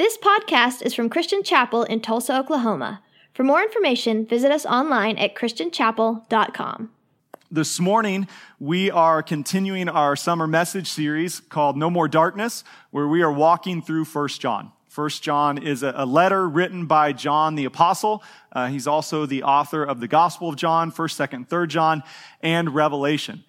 This podcast is from Christian Chapel in Tulsa, Oklahoma. For more information, visit us online at christianchapel.com. This morning, we are continuing our summer message series called No More Darkness, where we are walking through 1 John. 1 John is a letter written by John the Apostle. He's also the author of the Gospel of John, 1st, 2nd, 3rd John, and Revelation.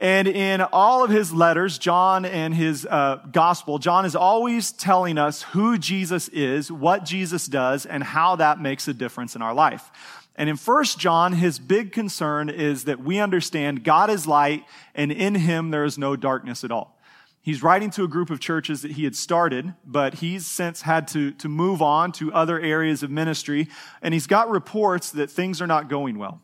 And in all of his letters, John and his gospel, John is always telling us who Jesus is, what Jesus does, and how that makes a difference in our life. And in 1 John, his big concern is that we understand God is light, and in him there is no darkness at all. He's writing to a group of churches that he had started, but he's since had to move on to other areas of ministry, and he's got reports that things are not going well.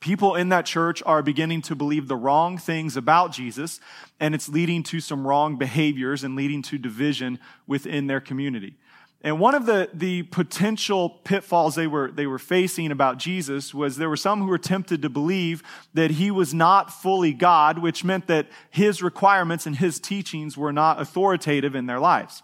People in that church are beginning to believe the wrong things about Jesus, and it's leading to some wrong behaviors and leading to division within their community. And one of the potential pitfalls they were facing about Jesus was there were some who were tempted to believe that he was not fully God, which meant that his requirements and his teachings were not authoritative in their lives.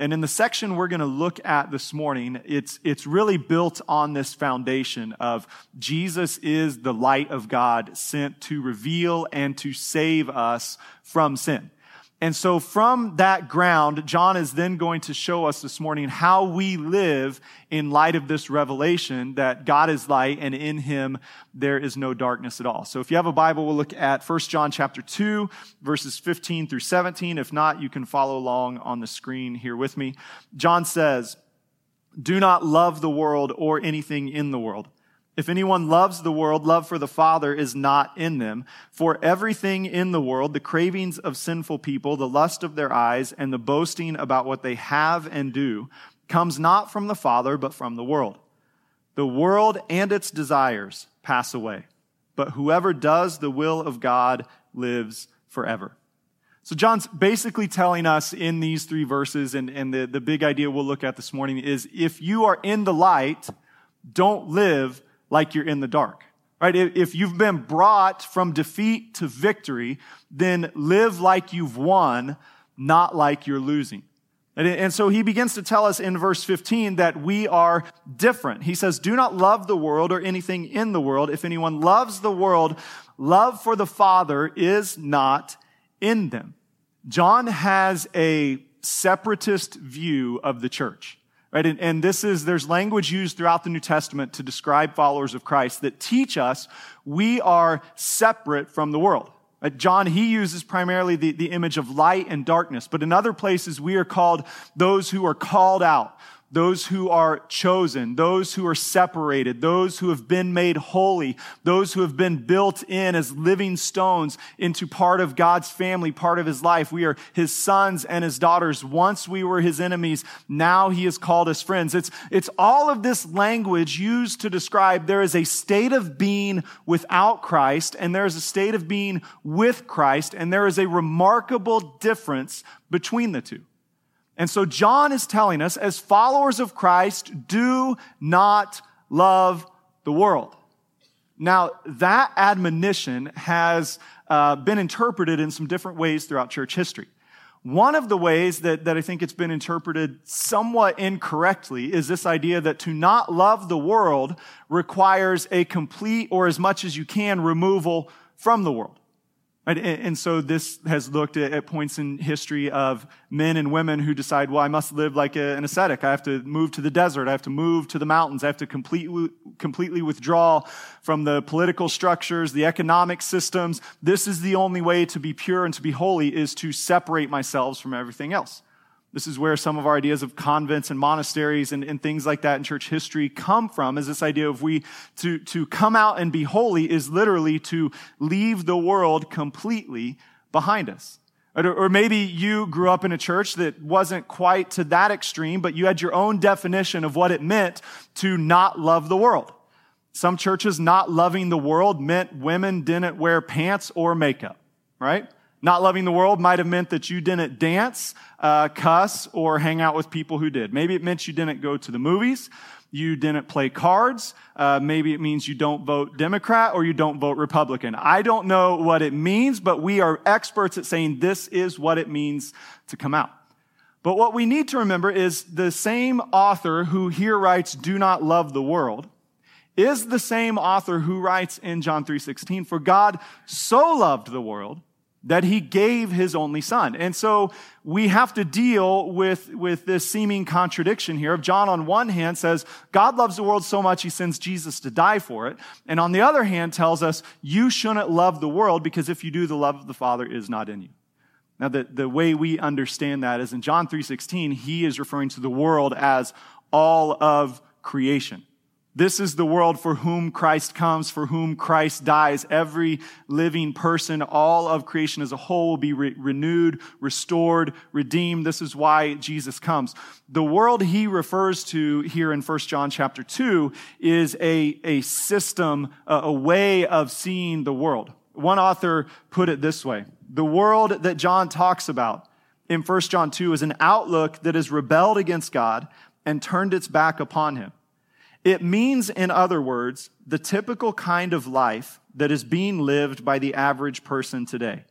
And in the section we're going to look at this morning, it's really built on this foundation of Jesus is the light of God sent to reveal and to save us from sin. And so from that ground, John is then going to show us this morning how we live in light of this revelation that God is light and in him there is no darkness at all. So if you have a Bible, we'll look at 1 John chapter 2, verses 15 through 17. If not, you can follow along on the screen here with me. John says, "Do not love the world or anything in the world. If anyone loves the world, love for the Father is not in them. For everything in the world, the cravings of sinful people, the lust of their eyes, and the boasting about what they have and do, comes not from the Father, but from the world. The world and its desires pass away, but whoever does the will of God lives forever." So John's basically telling us in these three verses, and the big idea we'll look at this morning is if you are in the light, don't live like you're in the dark, right? If you've been brought from defeat to victory, then live like you've won, not like you're losing. And so he begins to tell us in verse 15 that we are different. He says, "Do not love the world or anything in the world. If anyone loves the world, love for the Father is not in them." John has a separatist view of the church. Right? And this is, there's language used throughout the New Testament to describe followers of Christ that teach us we are separate from the world. Right? John, he uses primarily the image of light and darkness, but in other places we are called those who are called out, those who are chosen, those who are separated, those who have been made holy, those who have been built in as living stones into part of God's family, part of his life. We are his sons and his daughters. Once we were his enemies, now he has called us friends. It's all of this language used to describe there is a state of being without Christ, and there is a state of being with Christ, and there is a remarkable difference between the two. And so John is telling us, as followers of Christ, do not love the world. Now, that admonition has been interpreted in some different ways throughout church history. One of the ways that I think it's been interpreted somewhat incorrectly is this idea that to not love the world requires a complete, or as much as you can, removal from the world. And so this has looked at points in history of men and women who decide, well, I must live like an ascetic. I have to move to the desert. I have to move to the mountains. I have to completely withdraw from the political structures, the economic systems. This is the only way to be pure and to be holy, is to separate myself from everything else. This is where some of our ideas of convents and monasteries and things like that in church history come from, is this idea of to come out and be holy is literally to leave the world completely behind us. Or maybe you grew up in a church that wasn't quite to that extreme, but you had your own definition of what it meant to not love the world. Some churches not loving the world meant women didn't wear pants or makeup, right? Not loving the world might have meant that you didn't dance, cuss, or hang out with people who did. Maybe it meant you didn't go to the movies, you didn't play cards. Maybe it means you don't vote Democrat or you don't vote Republican. I don't know what it means, but we are experts at saying this is what it means to come out. But what we need to remember is the same author who here writes, "Do not love the world," is the same author who writes in John 3:16, "For God so loved the world that he gave his only son." And so we have to deal with this seeming contradiction here of John on one hand says, God loves the world so much he sends Jesus to die for it. And on the other hand tells us, you shouldn't love the world because if you do, the love of the Father is not in you. Now, the way we understand that is in John 3:16, he is referring to the world as all of creation. This is the world for whom Christ comes, for whom Christ dies. Every living person, all of creation as a whole will be renewed, restored, redeemed. This is why Jesus comes. The world he refers to here in 1 John chapter 2 is a system, a way of seeing the world. One author put it this way. The world that John talks about in 1 John 2 is an outlook that has rebelled against God and turned its back upon him. It means, in other words, the typical kind of life that is being lived by the average person today,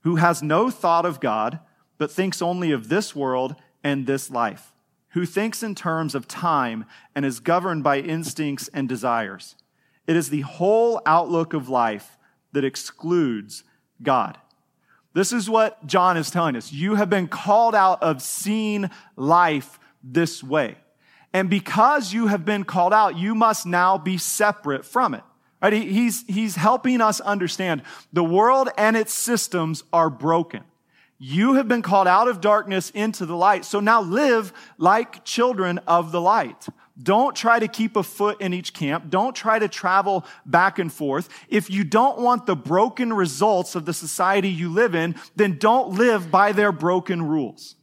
who has no thought of God, but thinks only of this world and this life, who thinks in terms of time and is governed by instincts and desires. It is the whole outlook of life that excludes God. This is what John is telling us. You have been called out of seeing life this way. And because you have been called out, you must now be separate from it. Right? He's helping us understand the world and its systems are broken. You have been called out of darkness into the light. So now live like children of the light. Don't try to keep a foot in each camp. Don't try to travel back and forth. If you don't want the broken results of the society you live in, then don't live by their broken rules.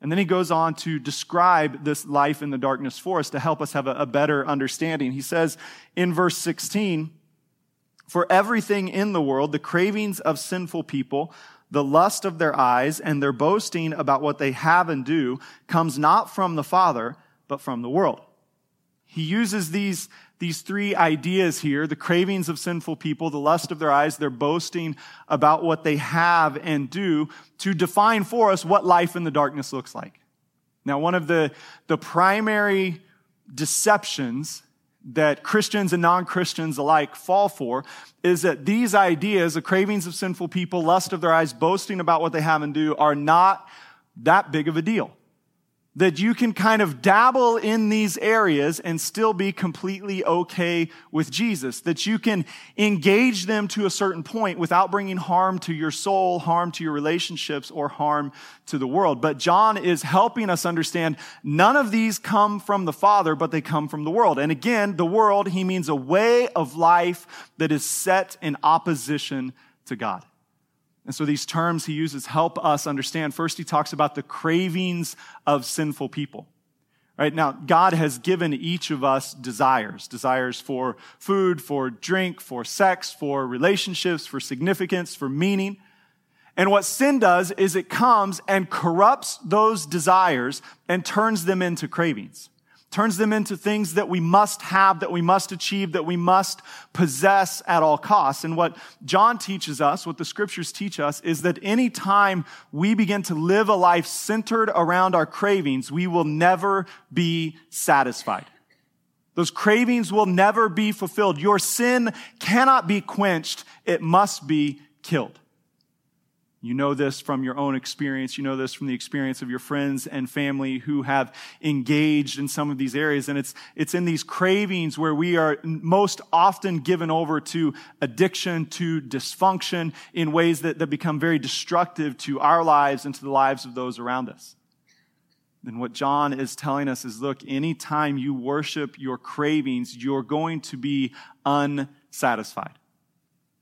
And then he goes on to describe this life in the darkness for us to help us have a better understanding. He says in verse 16, "For everything in the world, the cravings of sinful people, the lust of their eyes, and their boasting about what they have and do comes not from the Father, but from the world." He uses these three ideas here, the cravings of sinful people, the lust of their eyes, their boasting about what they have and do, to define for us what life in the darkness looks like. Now, one of the primary deceptions that Christians and non-Christians alike fall for is that these ideas, the cravings of sinful people, lust of their eyes, boasting about what they have and do, are not that big of a deal. That you can kind of dabble in these areas and still be completely okay with Jesus. That you can engage them to a certain point without bringing harm to your soul, harm to your relationships, or harm to the world. But John is helping us understand none of these come from the Father, but they come from the world. And again, the world, he means a way of life that is set in opposition to God. And so these terms he uses help us understand. First, he talks about the cravings of sinful people. Right now, God has given each of us desires for food, for drink, for sex, for relationships, for significance, for meaning. And what sin does is it comes and corrupts those desires and turns them into cravings, turns them into things that we must have, that we must achieve, that we must possess at all costs. And what John teaches us, what the scriptures teach us, is that any time we begin to live a life centered around our cravings, we will never be satisfied. Those cravings will never be fulfilled. Your sin cannot be quenched. It must be killed. You know this from your own experience. You know this from the experience of your friends and family who have engaged in some of these areas. And it's in these cravings where we are most often given over to addiction, to dysfunction in ways that become very destructive to our lives and to the lives of those around us. And what John is telling us is, look, anytime you worship your cravings, you're going to be unsatisfied.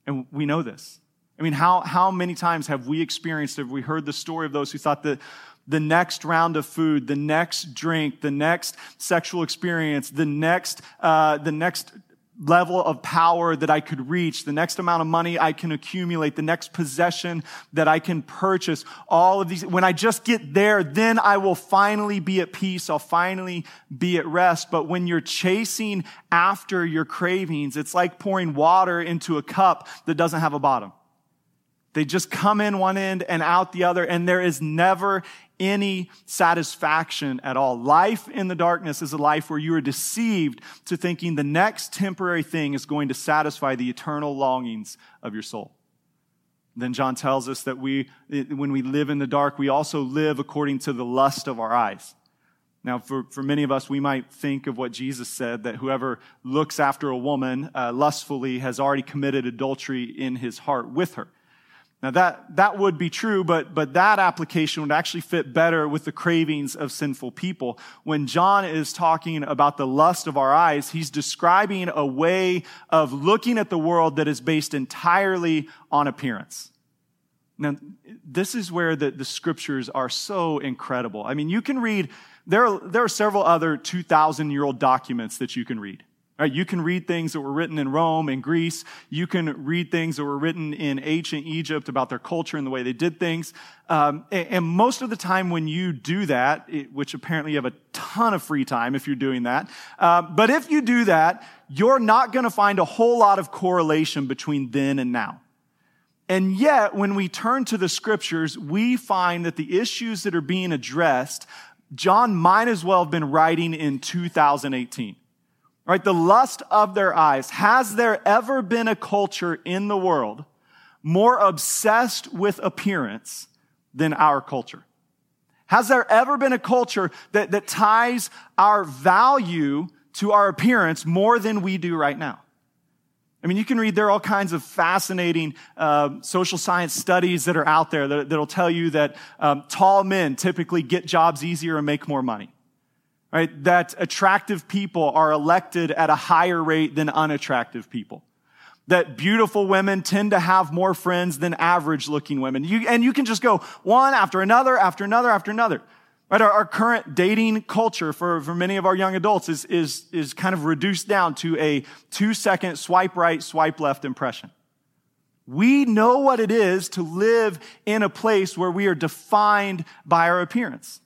And we know this. I mean, how many times have we experienced, have we heard the story of those who thought that the next round of food, the next drink, the next sexual experience, the next level of power that I could reach, the next amount of money I can accumulate, the next possession that I can purchase, all of these, when I just get there, then I will finally be at peace, I'll finally be at rest. But when you're chasing after your cravings, it's like pouring water into a cup that doesn't have a bottom. They just come in one end and out the other, and there is never any satisfaction at all. Life in the darkness is a life where you are deceived to thinking the next temporary thing is going to satisfy the eternal longings of your soul. Then John tells us that when we live in the dark, we also live according to the lust of our eyes. Now, for many of us, we might think of what Jesus said, that whoever looks after a woman lustfully has already committed adultery in his heart with her. Now, that would be true, but that application would actually fit better with the cravings of sinful people. When John is talking about the lust of our eyes, he's describing a way of looking at the world that is based entirely on appearance. Now, this is where the scriptures are so incredible. I mean, you can read, there are several other 2,000-year-old documents that you can read. Right, you can read things that were written in Rome and Greece. You can read things that were written in ancient Egypt about their culture and the way they did things. And most of the time when you do that, which apparently you have a ton of free time if you're doing that, but if you do that, you're not going to find a whole lot of correlation between then and now. And yet, when we turn to the scriptures, we find that the issues that are being addressed, John might as well have been writing in 2018. Right, the lust of their eyes. Has there ever been a culture in the world more obsessed with appearance than our culture? Has there ever been a culture that ties our value to our appearance more than we do right now? I mean, you can read, there are all kinds of fascinating social science studies that are out there that'll tell you that tall men typically get jobs easier and make more money. Right, that attractive people are elected at a higher rate than unattractive people. That beautiful women tend to have more friends than average-looking women. You can just go one after another, after another, after another. Right, our current dating culture for many of our young adults is kind of reduced down to a 2-second swipe right, swipe left impression. We know what it is to live in a place where we are defined by our appearance.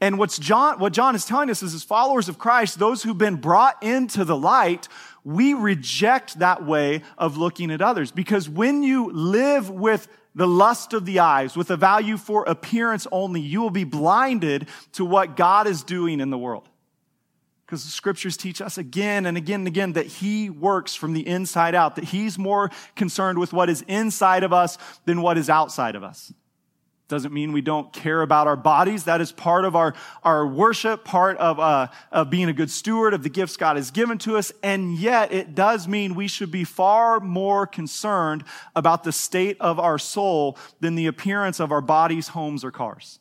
And what John is telling us is, as followers of Christ, those who've been brought into the light, we reject that way of looking at others. Because when you live with the lust of the eyes, with a value for appearance only, you will be blinded to what God is doing in the world. Because the scriptures teach us again and again and again that he works from the inside out, that he's more concerned with what is inside of us than what is outside of us. Doesn't mean we don't care about our bodies. That is part of our worship, part of being a good steward of the gifts God has given to us. And yet it does mean we should be far more concerned about the state of our soul than the appearance of our bodies, homes, or cars.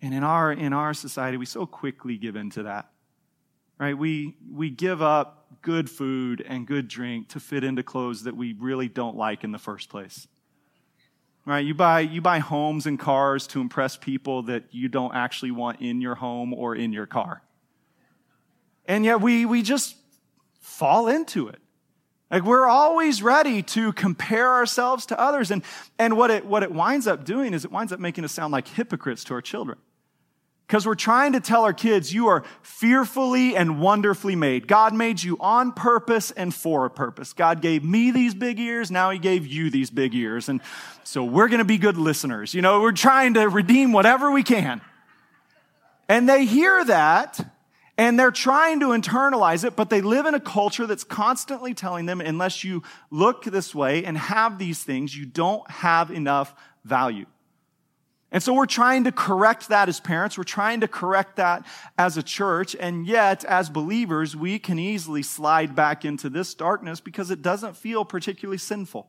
And in our society, we so quickly give in to that. Right? We give up good food and good drink to fit into clothes that we really don't like in the first place. Right, you buy homes and cars to impress people that you don't actually want in your home or in your car. And yet we just fall into it. Like, we're always ready to compare ourselves to others. And what it winds up doing is it winds up making us sound like hypocrites to our children. Because we're trying to tell our kids, you are fearfully and wonderfully made. God made you on purpose and for a purpose. God gave me these big ears, now he gave you these big ears. And so we're going to be good listeners. You know, we're trying to redeem whatever we can. And they hear that, and they're trying to internalize it, but they live in a culture that's constantly telling them, unless you look this way and have these things, you don't have enough value. And so we're trying to correct that as parents. We're trying to correct that as a church. And yet, as believers, we can easily slide back into this darkness because it doesn't feel particularly sinful.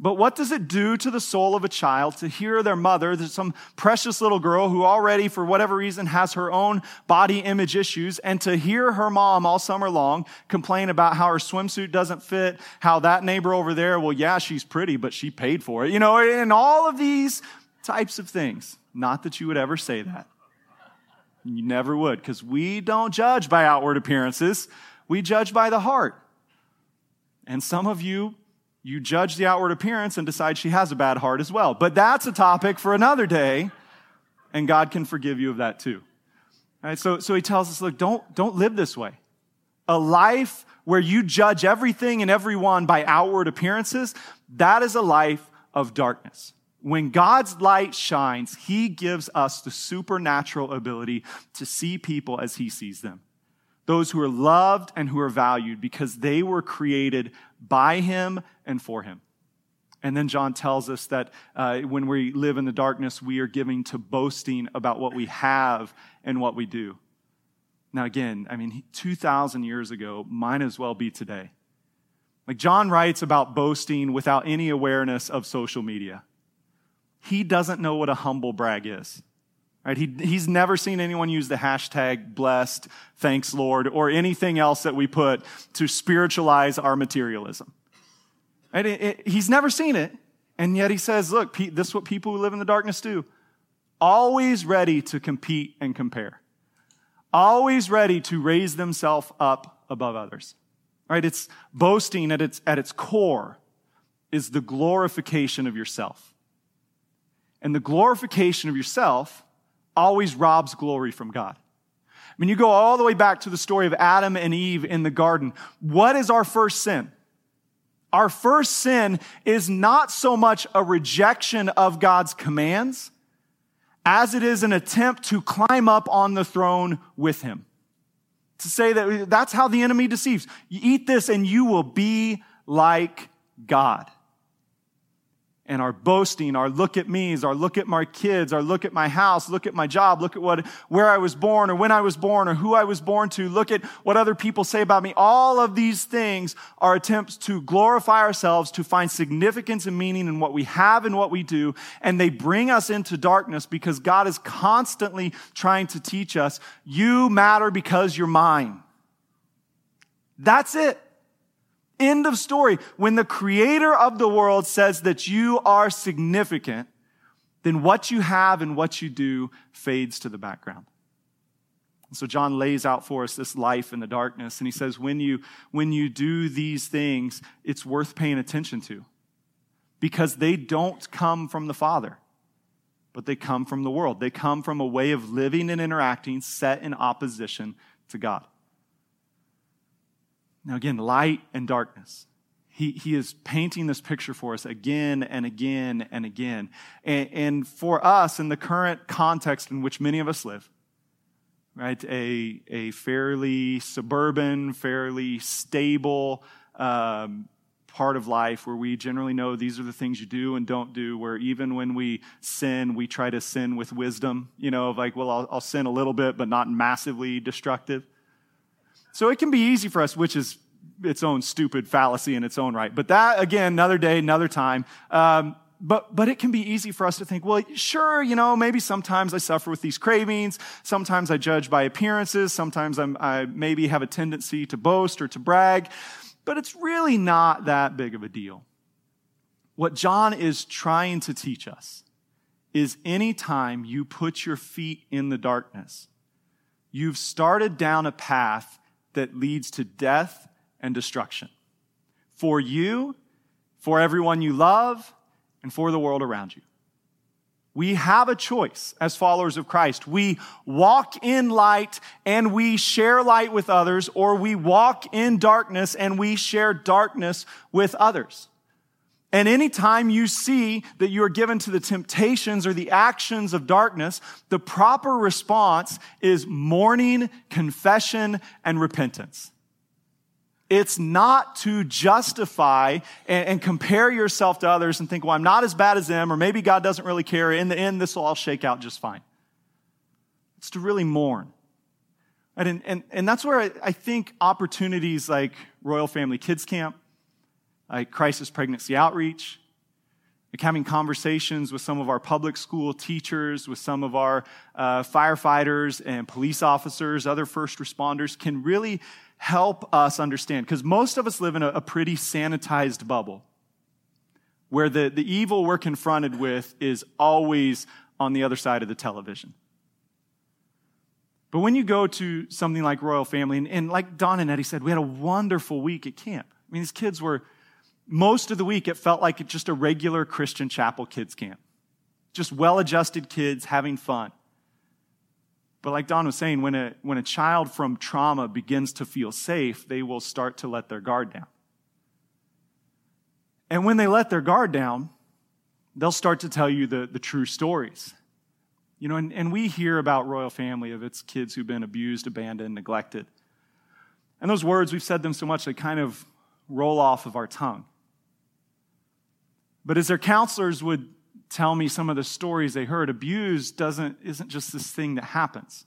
But what does it do to the soul of a child to hear their mother, there's some precious little girl who already, for whatever reason, has her own body image issues, and to hear her mom all summer long complain about how her swimsuit doesn't fit, how that neighbor over there, well, yeah, she's pretty, but she paid for it, you know, and all of these types of things. Not that you would ever say that. You never would, because we don't judge by outward appearances. We judge by the heart. And some of you judge the outward appearance and decide she has a bad heart as well. But that's a topic for another day, and God can forgive you of that too. All right, so he tells us, look, don't live this way. a life where you judge everything and everyone by outward appearances, that is a life of darkness. When God's light shines, he gives us the supernatural ability to see people as he sees them. Those who are loved and who are valued because they were created by him and for him. And then John tells us that when we live in the darkness, we are giving to boasting about what we have and what we do. Now, again, 2,000 years ago might as well be today. Like John writes about boasting without any awareness of social media. He doesn't know what a humble brag is. Right? He's never seen anyone use the hashtag blessed, thanks Lord, or anything else that we put to spiritualize our materialism. Right? He's never seen it, and yet he says, look, this is what people who live in the darkness do. Always ready to compete and compare. Always ready to raise themselves up above others. Right? It's boasting at its core is the glorification of yourself. And the glorification of yourself always robs glory from God. You go all the way back to the story of Adam and Eve in the garden. What is our first sin? Our first sin is not so much a rejection of God's commands as it is an attempt to climb up on the throne with him. To say that's how the enemy deceives. You eat this and you will be like God. And our boasting, our look at me's, our look at my kids, our look at my house, look at my job, look at where I was born or when I was born or who I was born to, look at what other people say about me. All of these things are attempts to glorify ourselves, to find significance and meaning in what we have and what we do. And they bring us into darkness because God is constantly trying to teach us, you matter because you're mine. That's it. End of story. When the creator of the world says that you are significant, then what you have and what you do fades to the background. And so John lays out for us this life in the darkness, and he says when you do these things, it's worth paying attention to because they don't come from the Father, but they come from the world. They come from a way of living and interacting set in opposition to God. Now again, light and darkness. He is painting this picture for us again and again and again. And for us, in the current context in which many of us live, right, a fairly suburban, fairly stable part of life where we generally know these are the things you do and don't do, where even when we sin, we try to sin with wisdom, I'll sin a little bit, but not massively destructive. So it can be easy for us, which is its own stupid fallacy in its own right. But that, again, another day, another time. But it can be easy for us to think, well, sure, maybe sometimes I suffer with these cravings. Sometimes I judge by appearances. Sometimes I maybe have a tendency to boast or to brag. But it's really not that big of a deal. What John is trying to teach us is anytime you put your feet in the darkness, you've started down a path that leads to death and destruction for you, for everyone you love, and for the world around you. We have a choice as followers of Christ. We walk in light and we share light with others, or we walk in darkness and we share darkness with others. And anytime you see that you are given to the temptations or the actions of darkness, the proper response is mourning, confession, and repentance. It's not to justify and compare yourself to others and think, well, I'm not as bad as them, or maybe God doesn't really care. In the end, this will all shake out just fine. It's to really mourn. And that's where I think opportunities like Royal Family Kids Camp, like crisis pregnancy outreach, like having conversations with some of our public school teachers, with some of our firefighters and police officers, other first responders can really help us understand. Because most of us live in a pretty sanitized bubble where the evil we're confronted with is always on the other side of the television. But when you go to something like Royal Family, and like Don and Eddie said, we had a wonderful week at camp. These kids were... Most of the week, it felt like just a regular Christian Chapel kids camp. Just well-adjusted kids having fun. But like Don was saying, when a child from trauma begins to feel safe, they will start to let their guard down. And when they let their guard down, they'll start to tell you the true stories. You know, and we hear about Royal Family of its kids who've been abused, abandoned, neglected. And those words, we've said them so much, they kind of roll off of our tongue. But as their counselors would tell me some of the stories they heard, abuse isn't just this thing that happens.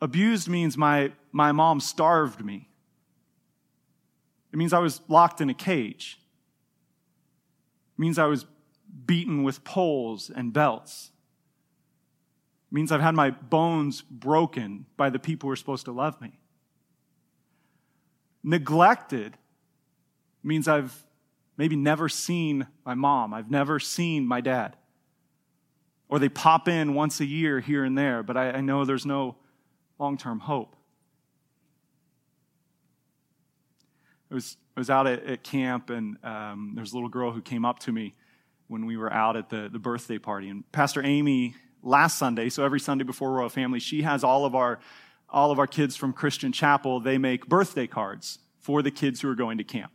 Abused means my mom starved me. It means I was locked in a cage. It means I was beaten with poles and belts. It means I've had my bones broken by the people who are supposed to love me. Neglected means I've maybe never seen my mom. I've never seen my dad. Or they pop in once a year here and there, but I know there's no long-term hope. I was out at camp, and there was a little girl who came up to me when we were out at the birthday party. And Pastor Amy, last Sunday, so every Sunday before Royal Family, she has all of our kids from Christian Chapel. They make birthday cards for the kids who are going to camp.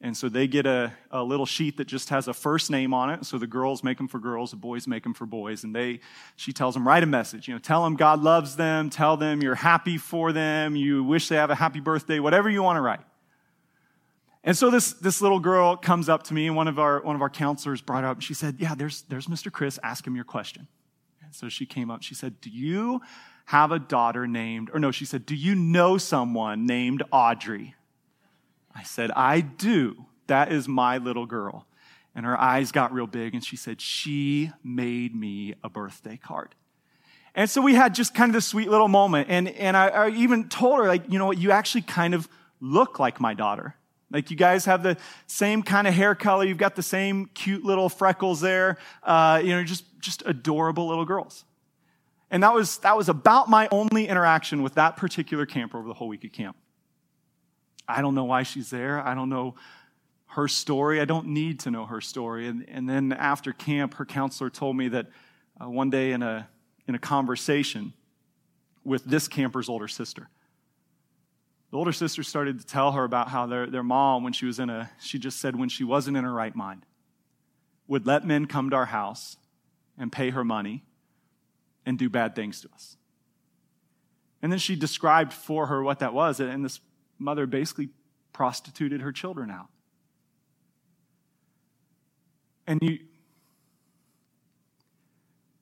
And so they get a little sheet that just has a first name on it. So the girls make them for girls, the boys make them for boys. And she tells them, write a message. You know, tell them God loves them. Tell them you're happy for them. You wish they have a happy birthday. Whatever you want to write. And so this little girl comes up to me, and one of our counselors brought up. And she said, yeah, there's Mr. Chris. Ask him your question. And so she came up. She said, do you know someone named Audrey? I said, I do. That is my little girl. And her eyes got real big, and she said, she made me a birthday card. And so we had just kind of this sweet little moment. And I even told her, like, you know what, you actually kind of look like my daughter. Like, you guys have the same kind of hair color. You've got the same cute little freckles there. You know, just adorable little girls. And that was about my only interaction with that particular camper over the whole week at camp. I don't know why she's there. I don't know her story. I don't need to know her story. And then after camp, her counselor told me that one day in a conversation with this camper's older sister, the older sister started to tell her about how their mom, she just said when she wasn't in her right mind, would let men come to our house and pay her money and do bad things to us. And then she described for her what that was, and this mother basically prostituted her children out. And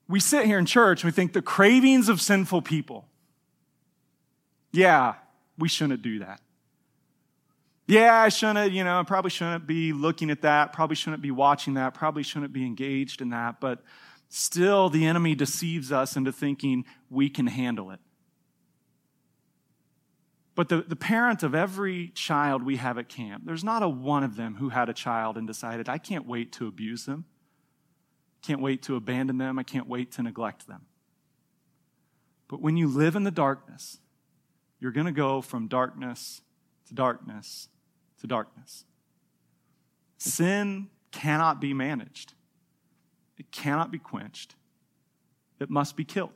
we sit here in church and we think the cravings of sinful people. Yeah, we shouldn't do that. Yeah, I probably shouldn't be looking at that, probably shouldn't be watching that, probably shouldn't be engaged in that, but still the enemy deceives us into thinking we can handle it. But the parent of every child we have at camp, there's not a one of them who had a child and decided, I can't wait to abuse them. Can't wait to abandon them. I can't wait to neglect them. But when you live in the darkness, you're going to go from darkness to darkness to darkness. Sin cannot be managed. It cannot be quenched. It must be killed.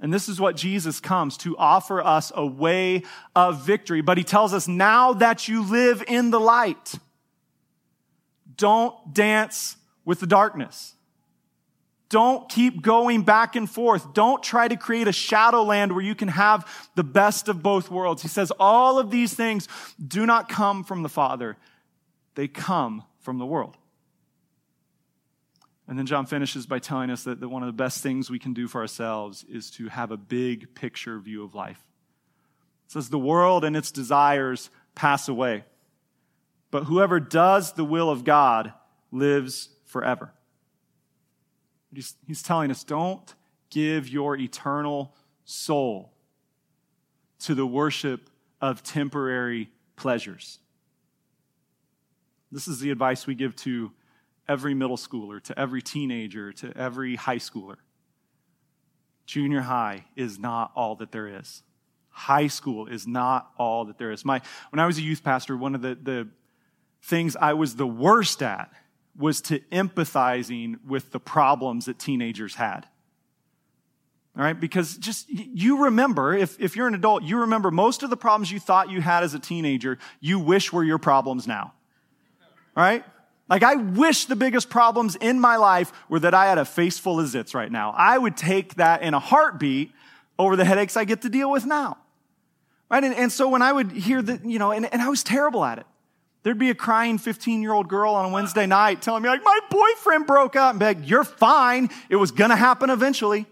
And this is what Jesus comes to offer us, a way of victory. But he tells us, now that you live in the light, don't dance with the darkness. Don't keep going back and forth. Don't try to create a shadow land where you can have the best of both worlds. He says, all of these things do not come from the Father. They come from the world. And then John finishes by telling us that one of the best things we can do for ourselves is to have a big picture view of life. It says, the world and its desires pass away, but whoever does the will of God lives forever. He's telling us, don't give your eternal soul to the worship of temporary pleasures. This is the advice we give to every middle schooler, to every teenager, to every high schooler. Junior high is not all that there is. High school is not all that there is. When I was a youth pastor, one of the things I was the worst at was to empathizing with the problems that teenagers had. All right, because just you remember, if you're an adult, you remember most of the problems you thought you had as a teenager, you wish were your problems now. All right? Like, I wish the biggest problems in my life were that I had a face full of zits right now. I would take that in a heartbeat over the headaches I get to deal with now. Right? And so when I would hear that, you know, and I was terrible at it. There'd be a crying 15-year-old girl on a Wednesday night telling me, like, my boyfriend broke up. And be like, you're fine. It was going to happen eventually.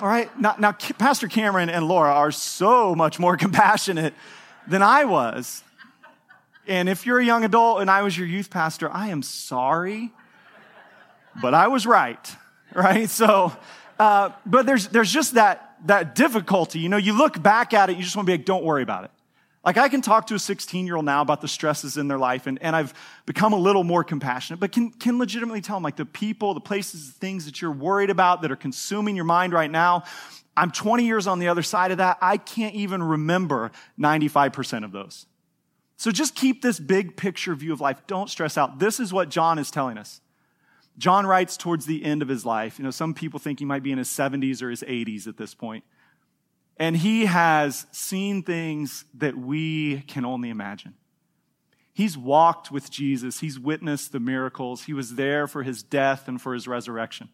All right, now Pastor Cameron and Laura are so much more compassionate than I was. And if you're a young adult and I was your youth pastor, I am sorry, but I was right? So, but there's just that difficulty. You know, you look back at it, you just want to be like, don't worry about it. Like, I can talk to a 16-year-old now about the stresses in their life, and I've become a little more compassionate, but can legitimately tell them, like, the people, the places, the things that you're worried about that are consuming your mind right now, I'm 20 years on the other side of that. I can't even remember 95% of those. So just keep this big picture view of life. Don't stress out. This is what John is telling us. John writes towards the end of his life. You know, some people think he might be in his 70s or his 80s at this point. And he has seen things that we can only imagine. He's walked with Jesus. He's witnessed the miracles. He was there for his death and for his resurrection.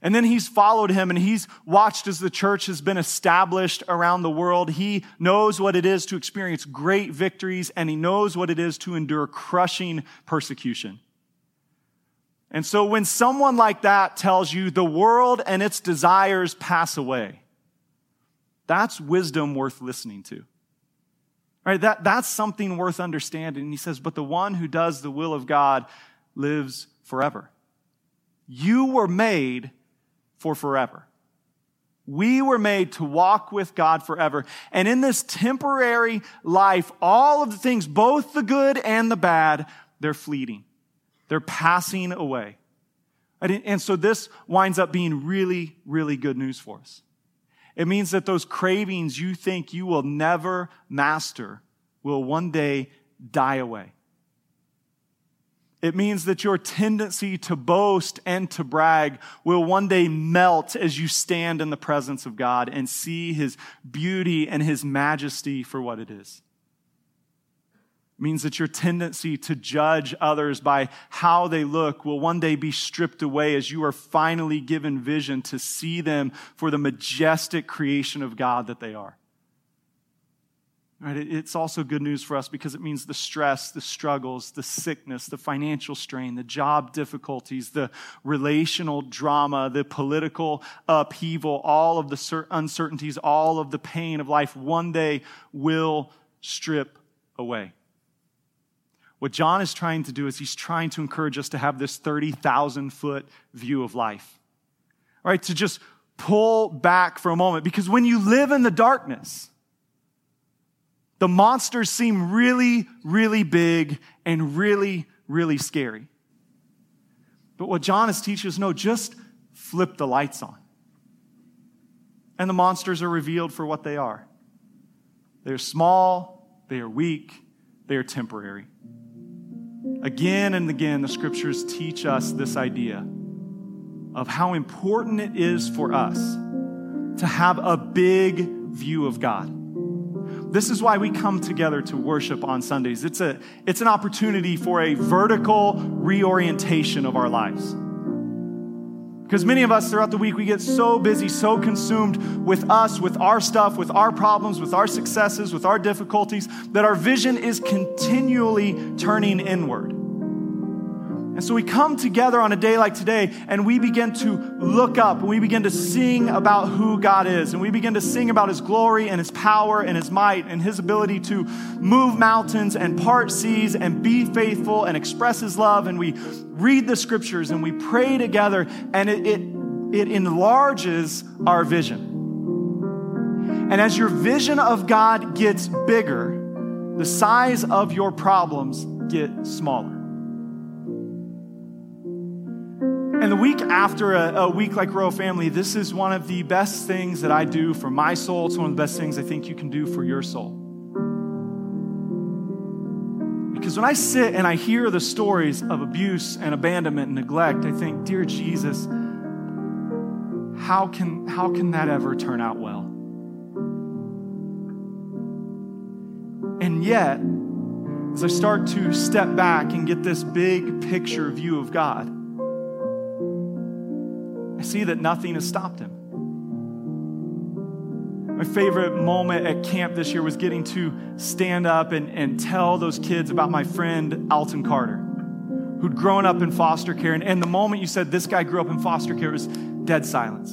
And then he's followed him, and he's watched as the church has been established around the world. He knows what it is to experience great victories, and he knows what it is to endure crushing persecution. And so when someone like that tells you the world and its desires pass away, that's wisdom worth listening to. Right? That's something worth understanding. And he says, but the one who does the will of God lives forever. You were made for forever. We were made to walk with God forever. And in this temporary life, all of the things, both the good and the bad, they're fleeting. They're passing away. And so this winds up being really, really good news for us. It means that those cravings you think you will never master will one day die away. It means that your tendency to boast and to brag will one day melt as you stand in the presence of God and see his beauty and his majesty for what it is. It means that your tendency to judge others by how they look will one day be stripped away as you are finally given vision to see them for the majestic creation of God that they are. Right? It's also good news for us because it means the stress, the struggles, the sickness, the financial strain, the job difficulties, the relational drama, the political upheaval, all of the uncertainties, all of the pain of life one day will strip away. What John is trying to do is he's trying to encourage us to have this 30,000-foot view of life, right? To just pull back for a moment, because when you live in the darkness, the monsters seem really, really big and really, really scary. But what John is teaching us, no, just flip the lights on. And the monsters are revealed for what they are. They're small, they are weak, they are temporary. Again and again, the scriptures teach us this idea of how important it is for us to have a big view of God. This is why we come together to worship on Sundays. It's an opportunity for a vertical reorientation of our lives. Because many of us throughout the week, we get so busy, so consumed with us, with our stuff, with our problems, with our successes, with our difficulties, that our vision is continually turning inward. And so we come together on a day like today, and we begin to look up, and we begin to sing about who God is, and we begin to sing about his glory and his power and his might and his ability to move mountains and part seas and be faithful and express his love, and we read the scriptures, and we pray together, and it enlarges our vision. And as your vision of God gets bigger, the size of your problems get smaller. And the week after a week like Royal Family, this is one of the best things that I do for my soul. It's one of the best things I think you can do for your soul. Because when I sit and I hear the stories of abuse and abandonment and neglect, I think, dear Jesus, How can that ever turn out well? And yet, as I start to step back and get this big picture view of God, I see that nothing has stopped him. My favorite moment at camp this year was getting to stand up and tell those kids about my friend Alton Carter, who'd grown up in foster care. And the moment you said, this guy grew up in foster care, it was dead silence.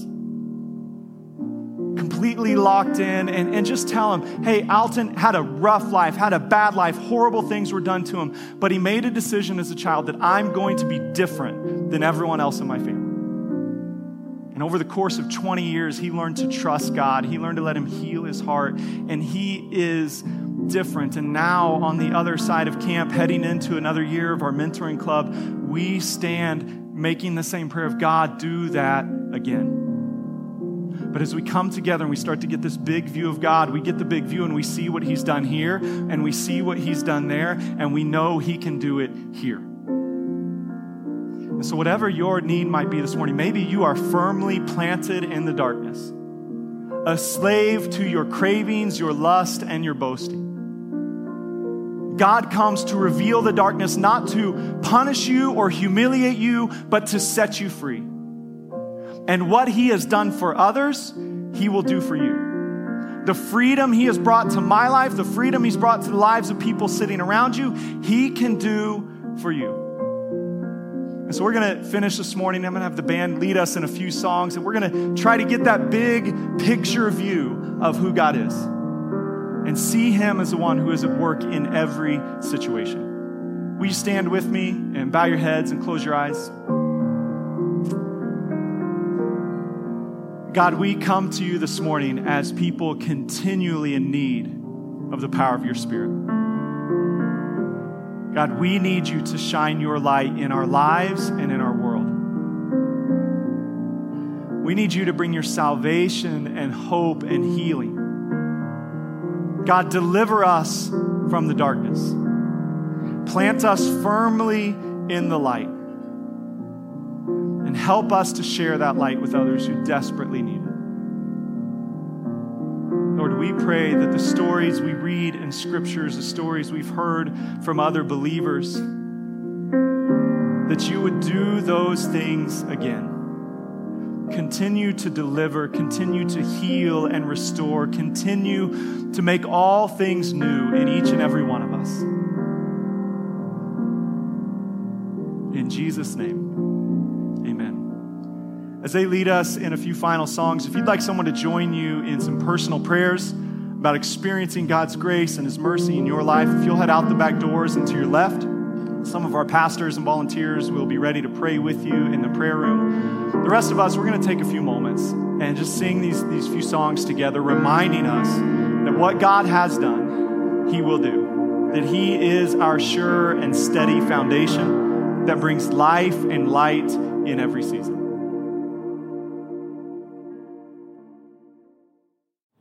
Completely locked in, and just tell him, hey, Alton had a rough life, had a bad life, horrible things were done to him, but he made a decision as a child that I'm going to be different than everyone else in my family. And over the course of 20 years, he learned to trust God. He learned to let him heal his heart, and he is different. And now on the other side of camp, heading into another year of our mentoring club, we stand making the same prayer of God, do that again. But as we come together and we start to get this big view of God, we get the big view and we see what he's done here and we see what he's done there and we know he can do it here. And so whatever your need might be this morning, maybe you are firmly planted in the darkness, a slave to your cravings, your lust, and your boasting. God comes to reveal the darkness, not to punish you or humiliate you, but to set you free. And what he has done for others, he will do for you. The freedom he has brought to my life, the freedom he's brought to the lives of people sitting around you, he can do for you. And so we're going to finish this morning. I'm going to have the band lead us in a few songs, and we're going to try to get that big picture view of who God is and see him as the one who is at work in every situation. Will you stand with me and bow your heads and close your eyes? God, we come to you this morning as people continually in need of the power of your Spirit. God, we need you to shine your light in our lives and in our world. We need you to bring your salvation and hope and healing. God, deliver us from the darkness. Plant us firmly in the light. And help us to share that light with others who desperately need it. Lord, we pray that the stories we read in scriptures, the stories we've heard from other believers, that you would do those things again. Continue to deliver, continue to heal and restore, continue to make all things new in each and every one of us. In Jesus' name. Amen. As they lead us in a few final songs, if you'd like someone to join you in some personal prayers about experiencing God's grace and his mercy in your life, if you'll head out the back doors and to your left, some of our pastors and volunteers will be ready to pray with you in the prayer room. The rest of us, we're going to take a few moments and just sing these few songs together, reminding us that what God has done, he will do, that he is our sure and steady foundation that brings life and light in every season.